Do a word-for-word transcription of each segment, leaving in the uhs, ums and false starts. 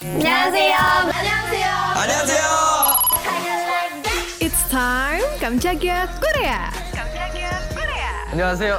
안녕하세요. 안녕하세요. 안녕하세요. It's time Kamjagiya Korea. Kamjagiya Korea. 안녕하세요.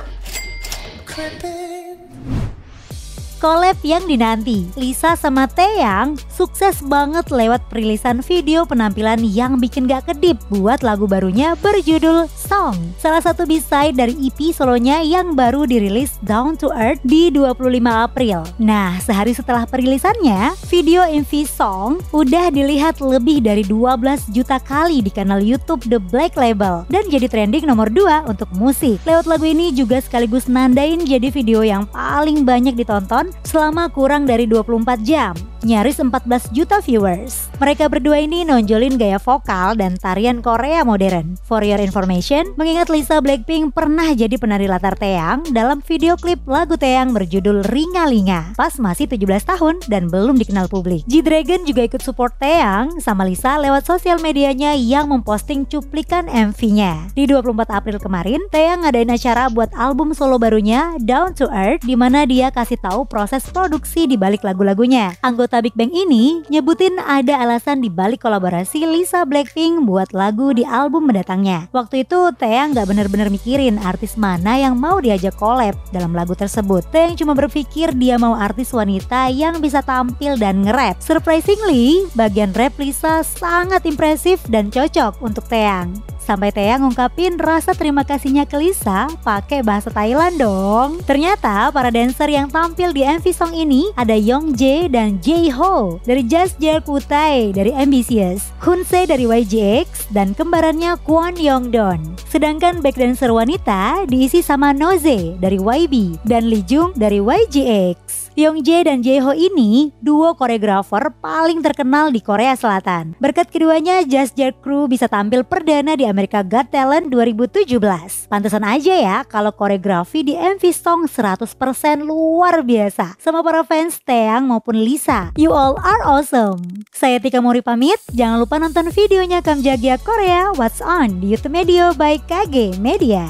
Collab yang dinanti, Lisa sama Taeyang sukses banget lewat perilisan video penampilan yang bikin gak kedip buat lagu barunya berjudul Song. Salah satu B-side dari E P solonya yang baru dirilis Down to Earth di dua puluh lima April. Nah, sehari setelah perilisannya, video M V Song udah dilihat lebih dari dua belas juta kali di kanal YouTube The Black Label dan jadi trending nomor dua untuk musik. Lewat lagu ini juga sekaligus nandain jadi video yang paling banyak ditonton selama kurang dari dua puluh empat jam, nyaris empat belas juta viewers. Mereka berdua ini nonjolin gaya vokal dan tarian Korea modern. For your information, mengingat Lisa Blackpink pernah jadi penari latar Taeyang dalam video klip lagu Taeyang berjudul Ringa Linga pas masih tujuh belas tahun dan belum dikenal publik. G-Dragon juga ikut support Taeyang sama Lisa lewat sosial medianya yang memposting cuplikan M V-nya. Di dua puluh empat April kemarin, Taeyang ngadain acara buat album solo barunya Down to Earth, di mana dia kasih tahu proses produksi di balik lagu-lagunya. Anggota Big Bang ini nyebutin ada alasan di balik kolaborasi Lisa Blackpink buat lagu di album mendatangnya. Waktu itu Taeyang nggak bener-bener mikirin artis mana yang mau diajak collab dalam lagu tersebut. Taeyang cuma berpikir dia mau artis wanita yang bisa tampil dan nge-rap. Surprisingly, bagian rap Lisa sangat impresif dan cocok untuk Taeyang. Sampai Taeyang ngungkapin rasa terima kasihnya ke Lisa pakai bahasa Thailand dong. Ternyata para dancer yang tampil di M V Song ini ada Yong Jae dan Jae Ho dari Just Jail Putai dari Ambitious, Hunse dari Y G X, dan kembarannya Kwon Yong Don. Sedangkan back dancer wanita diisi sama Noze dari Y B dan Lee Jung dari Y G X. Yong Jae dan Jae Ho ini duo koreografer paling terkenal di Korea Selatan. Berkat keduanya, Just Jet Crew bisa tampil perdana di America's Got Talent dua ribu tujuh belas. Pantesan aja ya kalau koreografi di M V Song seratus persen luar biasa. Sama para fans Taeyang maupun Lisa, you all are awesome. Saya Tika Mori pamit. Jangan lupa nonton videonya Kamjagiya Korea What's On di YouTube Media by K G Media.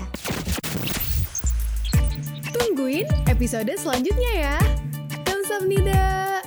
Tungguin episode selanjutnya ya. Kamsahamnida.